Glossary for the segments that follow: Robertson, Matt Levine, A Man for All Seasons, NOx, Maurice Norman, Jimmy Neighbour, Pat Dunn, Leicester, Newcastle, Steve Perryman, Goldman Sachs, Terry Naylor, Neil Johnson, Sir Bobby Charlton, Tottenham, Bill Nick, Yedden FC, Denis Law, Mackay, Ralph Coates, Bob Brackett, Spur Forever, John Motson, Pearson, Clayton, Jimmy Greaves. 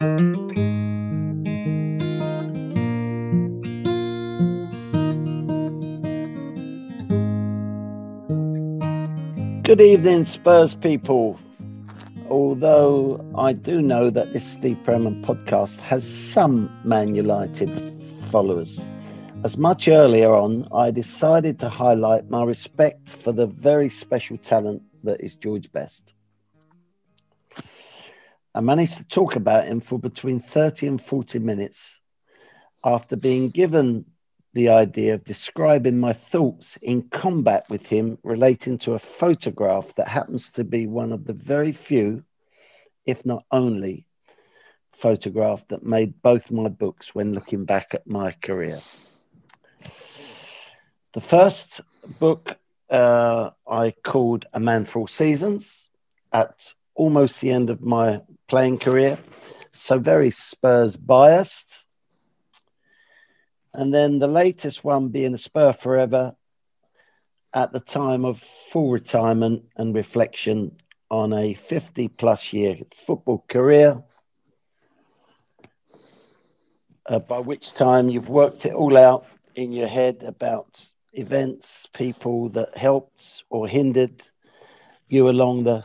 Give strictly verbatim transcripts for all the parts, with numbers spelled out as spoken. Good evening, Spurs people. Although I do know that this Steve Perryman podcast has some Man United followers. As much earlier on, I decided to highlight my respect for the very special talent that is George Best. I managed to talk about him for between thirty and forty minutes after being given the idea of describing my thoughts in combat with him relating to a photograph that happens to be one of the very few, if not only, photograph that made both my books when looking back at my career. The first book uh, I called A Man for All Seasons at almost the end of my playing career, so very Spurs biased. And then the latest one being a Spur Forever at the time of full retirement and reflection on a fifty plus year football career, uh, by which time you've worked it all out in your head about events, people that helped or hindered you along the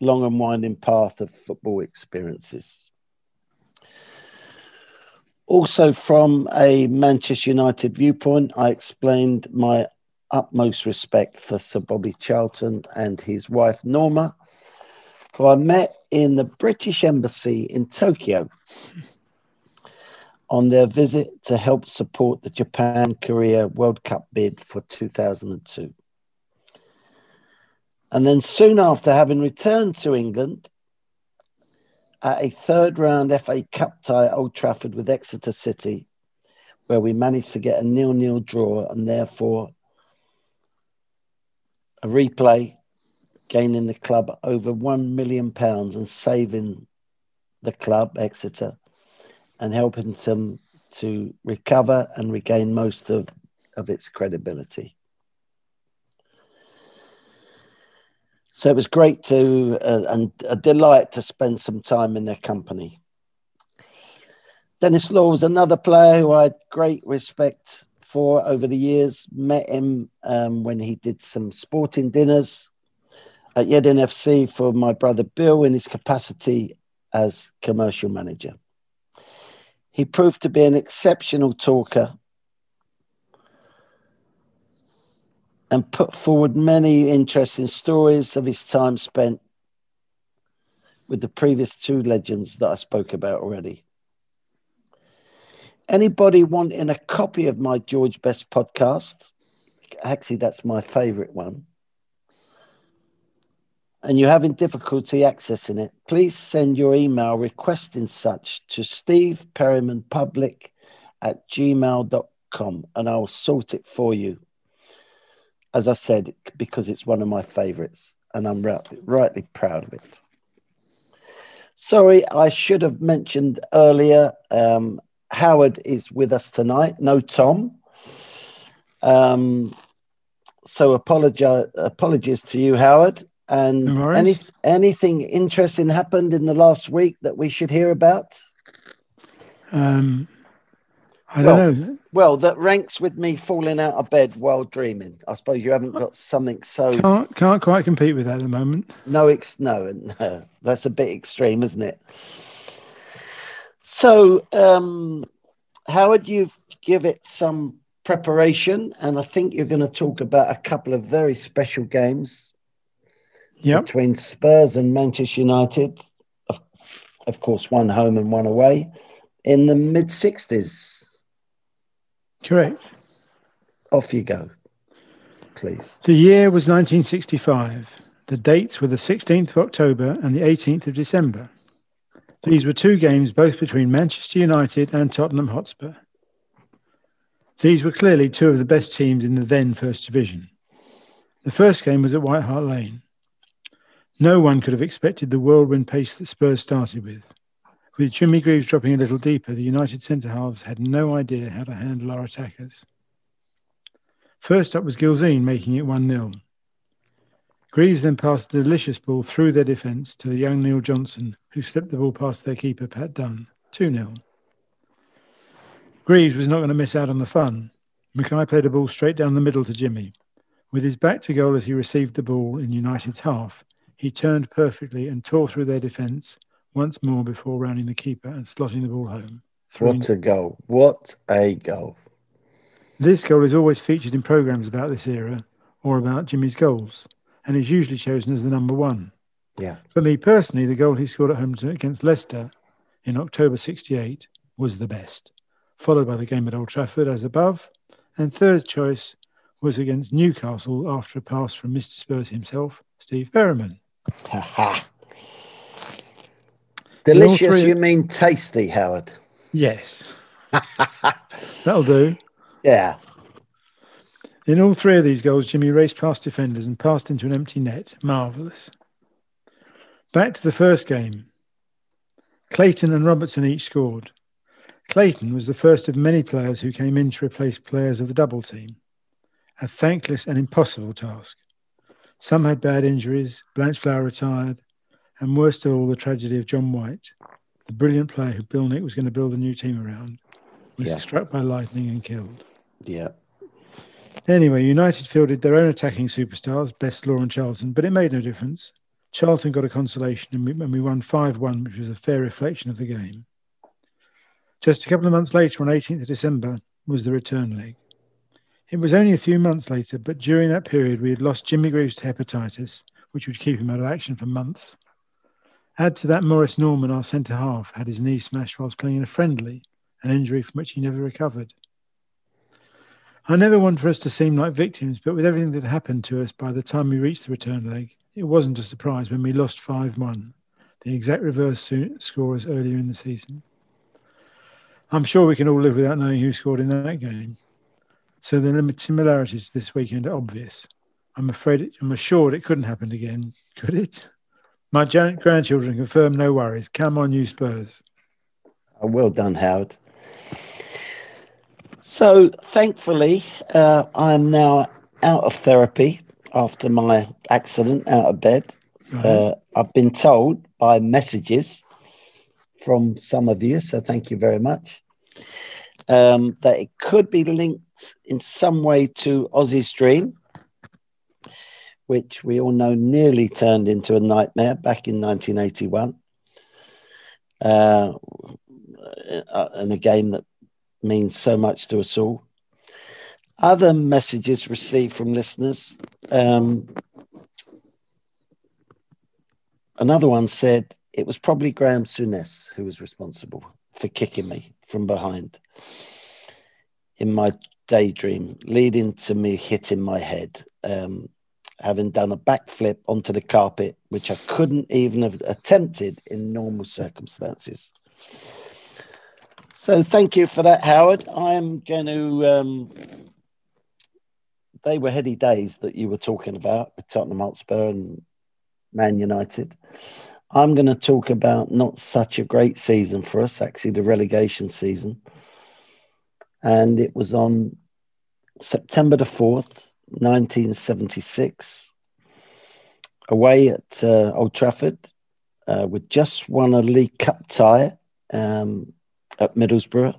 long and winding path of football experiences. Also, from a Manchester United viewpoint, I explained my utmost respect for Sir Bobby Charlton and his wife, Norma, who I met in the British Embassy in Tokyo on their visit to help support the Japan-Korea World Cup bid for two thousand two. And then soon after having returned to England, at a third round F A Cup tie at Old Trafford with Exeter City, where we managed to get a nil-nil draw and therefore a replay, gaining the club over one million pounds and saving the club, Exeter, and helping them to recover and regain most of, of its credibility. So it was great to, uh, and a delight to spend some time in their company. Denis Law was another player who I had great respect for over the years. Met him um, when he did some sporting dinners at Yedden F C for my brother Bill in his capacity as commercial manager. He proved to be an exceptional talker and put forward many interesting stories of his time spent with the previous two legends that I spoke about already. Anybody wanting a copy of my George Best podcast, actually that's my favourite one, and you're having difficulty accessing it, please send your email requesting such to steve perryman public at gmail dot com and I'll sort it for you. As I said, because it's one of my favourites and I'm rightly, rightly proud of it. Sorry, I should have mentioned earlier, um, Howard is with us tonight, no Tom. Um, so apologize, apologies to you, Howard. And no worries. any, anything interesting happened in the last week that we should hear about? Um. I don't well, know. Well, that ranks with me falling out of bed while dreaming. I suppose you haven't got something so... Can't, can't quite compete with that at the moment. No, it's, no, no. That's a bit extreme, isn't it? So, um, Howard, you've give it some preparation, and I think you're going to talk about a couple of very special games yep. between Spurs and Manchester United. Of, of course, one home and one away in the mid sixties. Correct. Off you go, please. The year was nineteen sixty-five. The dates were the sixteenth of October and the eighteenth of December. These were two games both between Manchester United and Tottenham Hotspur. These were clearly two of the best teams in the then First Division. The first game was at White Hart Lane. No one could have expected the whirlwind pace that Spurs started with. With Jimmy Greaves dropping a little deeper, the United centre-halves had no idea how to handle our attackers. First up was Gilzean, making it one nil. Greaves then passed a delicious ball through their defence to the young Neil Johnson, who slipped the ball past their keeper, Pat Dunn, two nil. Greaves was not going to miss out on the fun. Mackay played a ball straight down the middle to Jimmy. With his back to goal as he received the ball in United's half, he turned perfectly and tore through their defence once more before rounding the keeper and slotting the ball home. What a goal. What a goal. This goal is always featured in programmes about this era or about Jimmy's goals, and is usually chosen as the number one. Yeah. For me personally, the goal he scored at home against Leicester in October sixty-eight was the best, followed by the game at Old Trafford as above, and third choice was against Newcastle after a pass from Mister Spurs himself, Steve Perryman. Ha ha. Delicious, you mean tasty, Howard? Yes. That'll do. Yeah. In all three of these goals, Jimmy raced past defenders and passed into an empty net. Marvellous. Back to the first game. Clayton and Robertson each scored. Clayton was the first of many players who came in to replace players of the double team. A thankless and impossible task. Some had bad injuries, Blanchflower retired, and worst of all, the tragedy of John White, the brilliant player who Bill Nick was going to build a new team around, was yeah. struck by lightning and killed. Yeah. Anyway, United fielded their own attacking superstars, Best, Law and Charlton, but it made no difference. Charlton got a consolation and we, and we won five one, which was a fair reflection of the game. Just a couple of months later, on eighteenth of December, was the return leg. It was only a few months later, but during that period, we had lost Jimmy Greaves to hepatitis, which would keep him out of action for months. Add to that, Maurice Norman, our centre-half, had his knee smashed whilst playing in a friendly, an injury from which he never recovered. I never want for us to seem like victims, but with everything that happened to us by the time we reached the return leg, it wasn't a surprise when we lost five one, the exact reverse score as earlier in the season. I'm sure we can all live without knowing who scored in that game. So the similarities this weekend are obvious. I'm afraid, it, I'm assured it couldn't happen again, could it? My grandchildren confirm no worries. Come on, you Spurs. Well done, Howard. So, thankfully, uh, I am now out of therapy after my accident, out of bed. Right. Uh, I've been told by messages from some of you, so thank you very much, um, that it could be linked in some way to Ozzy's dream, which we all know nearly turned into a nightmare back in nineteen eighty-one, uh, in a game that means so much to us all. Other messages received from listeners. Um, another one said, it was probably Graham Souness who was responsible for kicking me from behind in my daydream, leading to me hitting my head, um, having done a backflip onto the carpet, which I couldn't even have attempted in normal circumstances. So thank you for that, Howard. I'm going to, um, they were heady days that you were talking about with Tottenham Hotspur and Man United. I'm going to talk about not such a great season for us, actually the relegation season. And it was on September the fourth, nineteen seventy-six, away at uh, Old Trafford uh, with just won a League Cup tie, um, at Middlesbrough.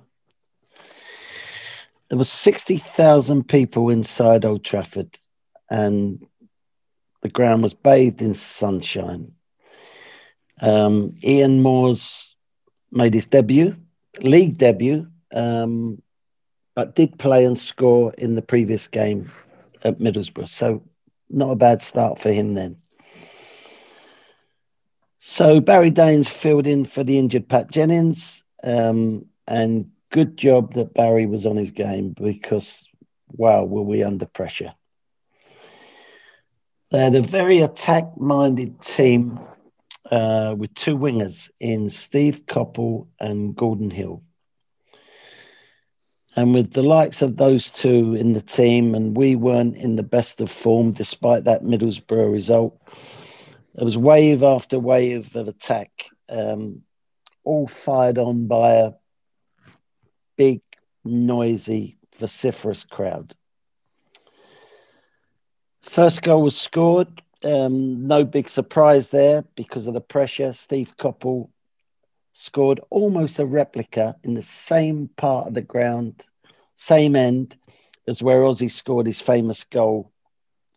There were sixty thousand people inside Old Trafford and the ground was bathed in sunshine. Um, Ian Moores made his debut, league debut, um, but did play and score in the previous game at Middlesbrough. So not a bad start for him then. So Barry Daines filled in for the injured Pat Jennings. Um, and good job that Barry was on his game because, wow, were we under pressure. They had a very attack-minded team uh, with two wingers in Steve Coppell and Gordon Hill. And with the likes of those two in the team, and we weren't in the best of form despite that Middlesbrough result, there was wave after wave of attack, um, all fired on by a big, noisy, vociferous crowd. First goal was scored Um, no big surprise there because of the pressure. Steve Coppell scored almost a replica in the same part of the ground, same end as where Ozzy scored his famous goal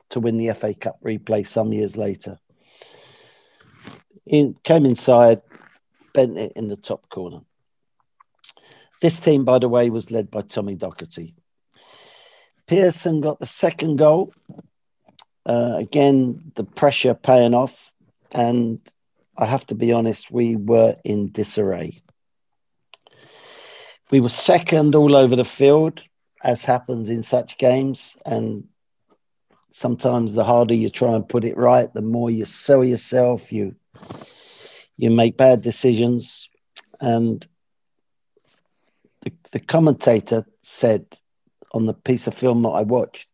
to win the F A Cup replay some years later. It came inside, bent it in the top corner. This team, by the way, was led by Tommy Docherty. Pearson got the second goal. Uh, again, the pressure paying off. And I have to be honest, we were in disarray. We were second all over the field, as happens in such games. And sometimes the harder you try and put it right, the more you sell yourself, you, you make bad decisions. And the, the commentator said on the piece of film that I watched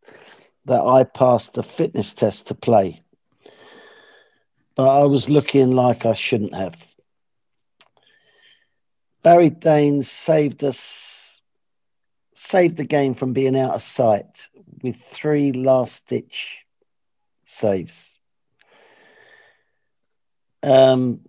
that I passed the fitness test to play. But I was looking like I shouldn't have. Barry Daines saved us, saved the game from being out of sight with three last-ditch saves. Um,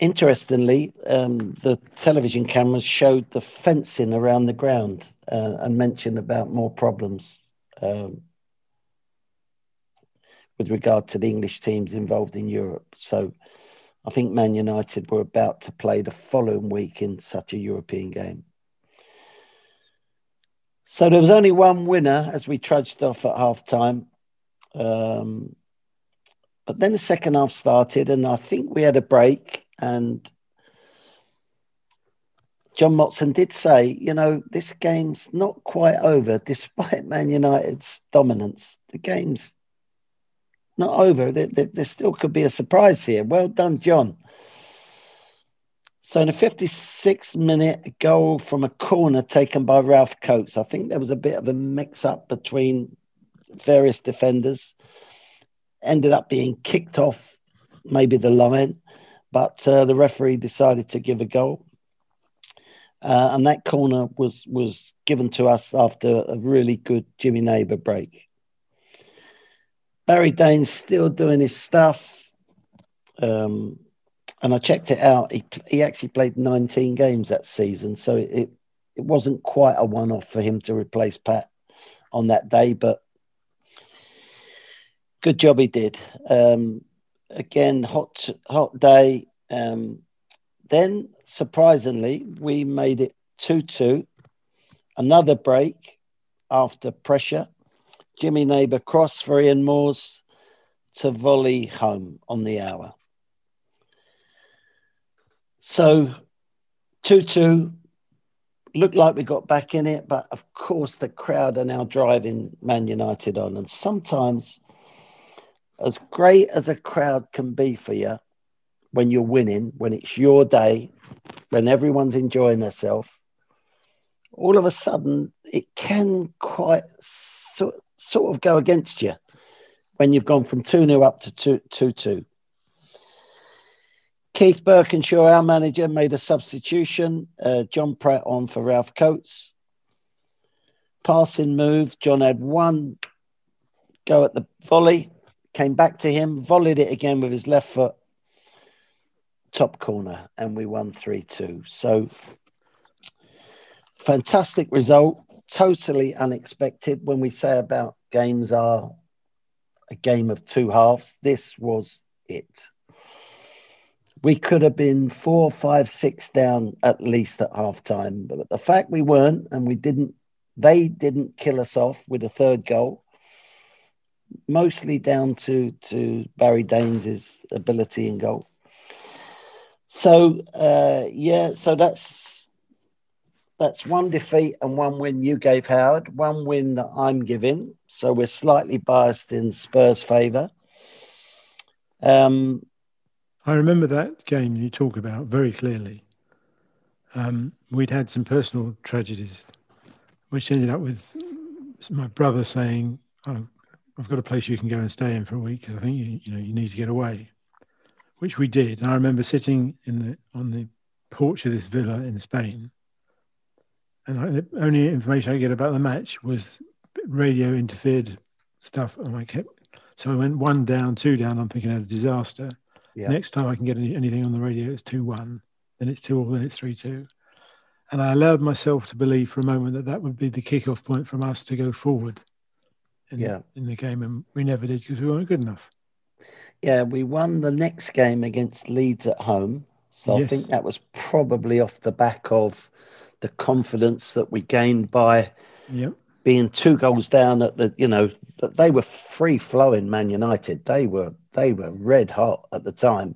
interestingly, um, the television cameras showed the fencing around the ground uh, and mentioned about more problems Um, with regard to the English teams involved in Europe. So I think Man United were about to play the following week in such a European game. So there was only one winner as we trudged off at half-time. Um, but then the second half started and I think we had a break, and John Motson did say, you know, this game's not quite over despite Man United's dominance. The game's not over. There, there, there still could be a surprise here. Well done, John. So in the fifty-sixth minute, a goal from a corner taken by Ralph Coates. I think there was a bit of a mix-up between various defenders. Ended up being kicked off maybe the line, but uh, the referee decided to give a goal. Uh, and that corner was, was given to us after a really good Jimmy Neighbour break. Barry Daines still doing his stuff. Um, and I checked it out. He, he actually played nineteen games that season. So it, it wasn't quite a one-off for him to replace Pat on that day, but good job he did. Um, again, hot, hot day. Um, then, surprisingly, we made it two two. Another break after pressure. Jimmy Neighbour cross for Ian Moores to volley home on the hour. So two two, looked like we got back in it, but of course the crowd are now driving Man United on. And sometimes, as great as a crowd can be for you when you're winning, when it's your day, when everyone's enjoying themselves, all of a sudden, it can quite so, sort of go against you when you've gone from two nil up to two two. Keith Birkinshaw, our manager, made a substitution. Uh, John Pratt on for Ralph Coates. Passing move. John had one go at the volley. Came back to him. Volleyed it again with his left foot. Top corner. And we won three two. So... fantastic result, totally unexpected. When we say about games are a game of two halves, this was it. We could have been four, five, six down at least at half-time. But the fact we weren't, and we didn't, they didn't kill us off with a third goal, mostly down to, to Barry Daines' ability in goal. So, uh, yeah, so that's... That's one defeat and one win you gave, Howard. One win that I'm giving. So we're slightly biased in Spurs' favour. Um, I remember that game you talk about very clearly. Um, we'd had some personal tragedies, which ended up with my brother saying, oh, I've got a place you can go and stay in for a week because I think you, you know, you need to get away, which we did. And I remember sitting in the on the porch of this villa in Spain, and I, the only information I get about the match was radio interfered stuff. And I kept So we went one down, two down. I'm thinking, a disaster. Yeah. Next time I can get any, anything on the radio, it's two one, then it's two all, then it's three two. And I allowed myself to believe for a moment that that would be the kickoff point from us to go forward in, yeah. in the game. And we never did because we weren't good enough. Yeah, we won the next game against Leeds at home. So yes. I think that was probably off the back of the confidence that we gained by yep. being two goals down at the, you know, they were free flowing Man United. They were, they were red hot at the time.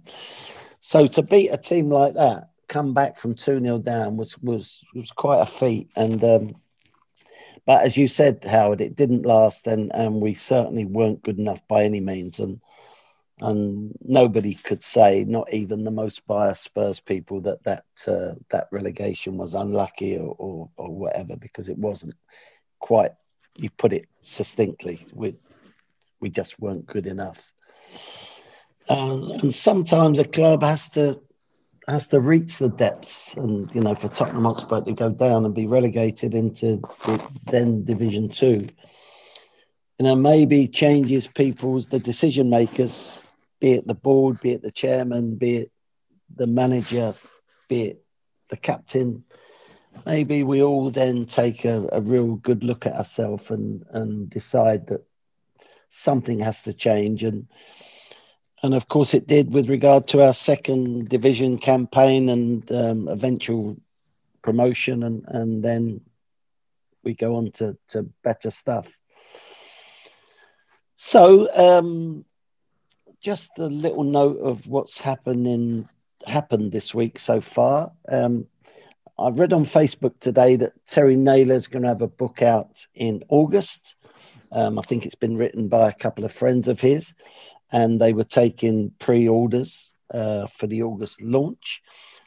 So to beat a team like that, come back from two nil down was, was, was quite a feat. And, um, but as you said, Howard, it didn't last and, and we certainly weren't good enough by any means. And, And nobody could say, not even the most biased Spurs people, that that, uh, that relegation was unlucky or, or, or whatever, because it wasn't quite, you put it succinctly, we, we just weren't good enough. Um, and sometimes a club has to has to reach the depths and, you know, for Tottenham Hotspur to go down and be relegated into the, then Division Two. You know, maybe changes people's, the decision makers, be it the board, be it the chairman, be it the manager, be it the captain. Maybe we all then take a, a real good look at ourselves and, and decide that something has to change. And, and of course it did with regard to our second division campaign and um, eventual promotion. And, and then we go on to, to better stuff. So um, just a little note of what's happening, happened this week so far. Um, I read on Facebook today that Terry Naylor's going to have a book out in August. Um, I think it's been written by a couple of friends of his, and they were taking pre-orders uh, for the August launch.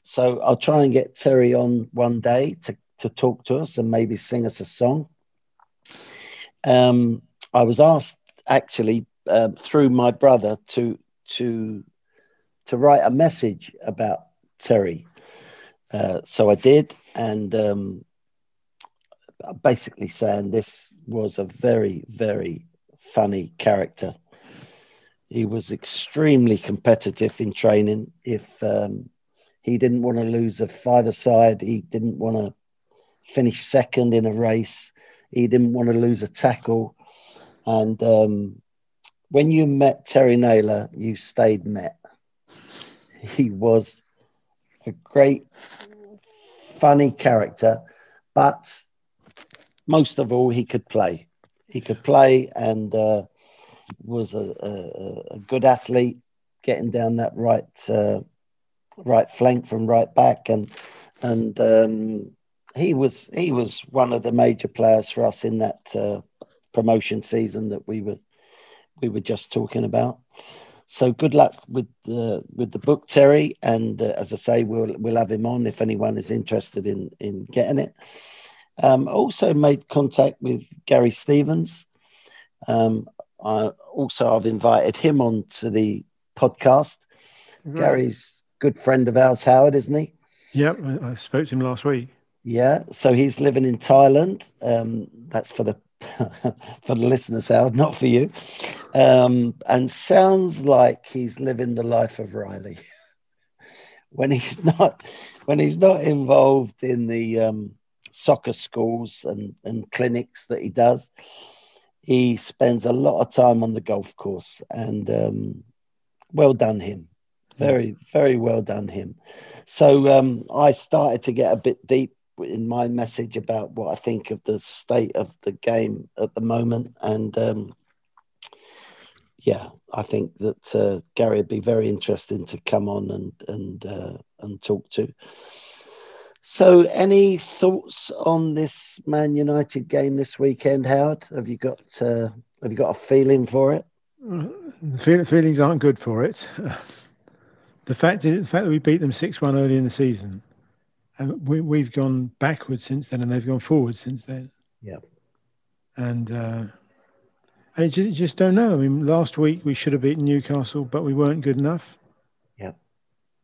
So I'll try and get Terry on one day to, to talk to us and maybe sing us a song. Um, I was asked, actually uh, through my brother to to to write a message about Terry. Uh, so I did, and um, basically saying this was a very, very funny character. He was extremely competitive in training. If um, he didn't want to lose a five-a-side, he didn't want to finish second in a race, he didn't want to lose a tackle. And um, when you met Terry Naylor, you stayed met. He was a great, funny character, but most of all, he could play. He could play and uh, was a, a, a good athlete, getting down that right uh, right flank from right back, and and um, he was he was one of the major players for us in that. Uh, promotion season that we were we were just talking about. So good luck with the with the book, Terry, and uh, as I say, we'll we'll have him on if anyone is interested in in getting it. Um, also made contact with Gary Stevens. Um, I also I've invited him on to the podcast. Mm-hmm. Gary's good friend of ours, Howard, isn't he? Yep, I, I spoke to him last week. Yeah, so he's living in Thailand. Um, that's for the for the listeners, Howard, not for you. Um, and sounds like he's living the life of Riley. when he's not, when he's not involved in the um, soccer schools and, and clinics that he does, he spends a lot of time on the golf course. And um, well done him. Very, very well done him. So um, I started to get a bit deep in my message about what I think of the state of the game at the moment. And um, yeah, I think that uh, Gary would be very interesting to come on and, and, uh, and talk to. So any thoughts on this Man United game this weekend, Howard? Have you got, uh, have you got a feeling for it? The feelings aren't good for it. the fact is, the fact that we beat them six one early in the season, and we, we've gone backwards since then, and they've gone forward since then. Yeah. And uh, I just, just don't know. I mean, last week we should have beaten Newcastle, but we weren't good enough. Yeah.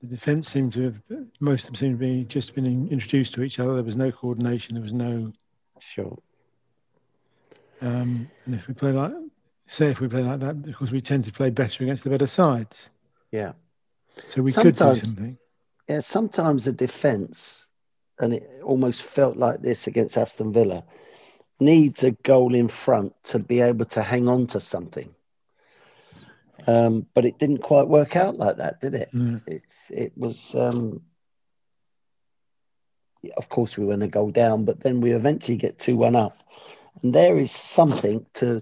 The defence seemed to have, most of them seemed to be just been introduced to each other. There was no coordination. There was no... Sure. Um, and if we play like... safe if we play like that, because we tend to play better against the better sides. Yeah. So we sometimes, could do something. Yeah, sometimes the defence, and it almost felt like this against Aston Villa, needs a goal in front to be able to hang on to something. Um, but it didn't quite work out like that, did it? Mm. It, it was... Um, yeah, of course, we were going to go down, but then we eventually get two one up. And there is something to...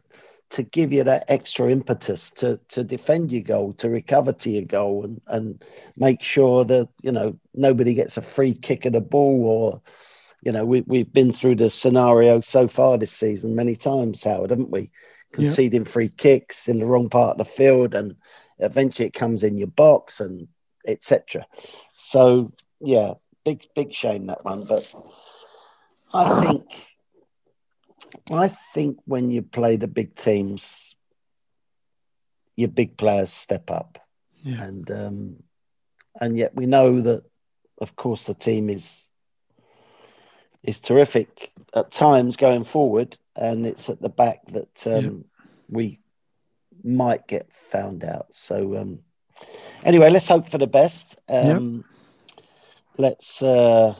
to give you that extra impetus to to defend your goal, to recover to your goal, and, and make sure that, you know, nobody gets a free kick at a ball, or, you know, we, we've been through the scenario so far this season many times, Howard, haven't we? Conceding yeah. free kicks in the wrong part of the field, and eventually it comes in your box, and et cetera. So, yeah, big, big shame that one. But I think... I think when you play the big teams, your big players step up. Yeah. And um, and yet we know that, of course, the team is is terrific at times going forward, and it's at the back that um, yeah. we might get found out. So um, anyway, let's hope for the best. Um, yeah. Let's... Uh,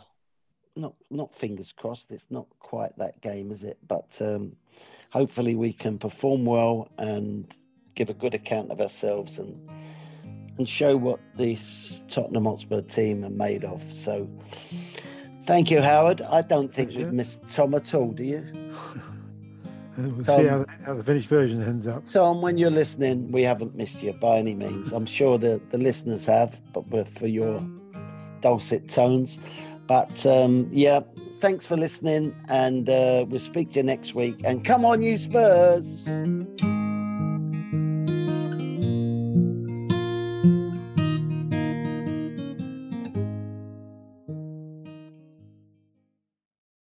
Not, not fingers crossed. It's not quite that game, is it? But um, hopefully we can perform well and give a good account of ourselves, and and show what this Tottenham Hotspur team are made of. So, thank you, Howard. I don't think Pleasure. We've missed Tom at all. Do you? We'll Tom, see how, how the finished version ends up. Tom, when you're listening, we haven't missed you by any means. I'm sure the the listeners have, but we're for your dulcet tones. But, um, yeah, thanks for listening, and uh, we'll speak to you next week. And come on, you Spurs!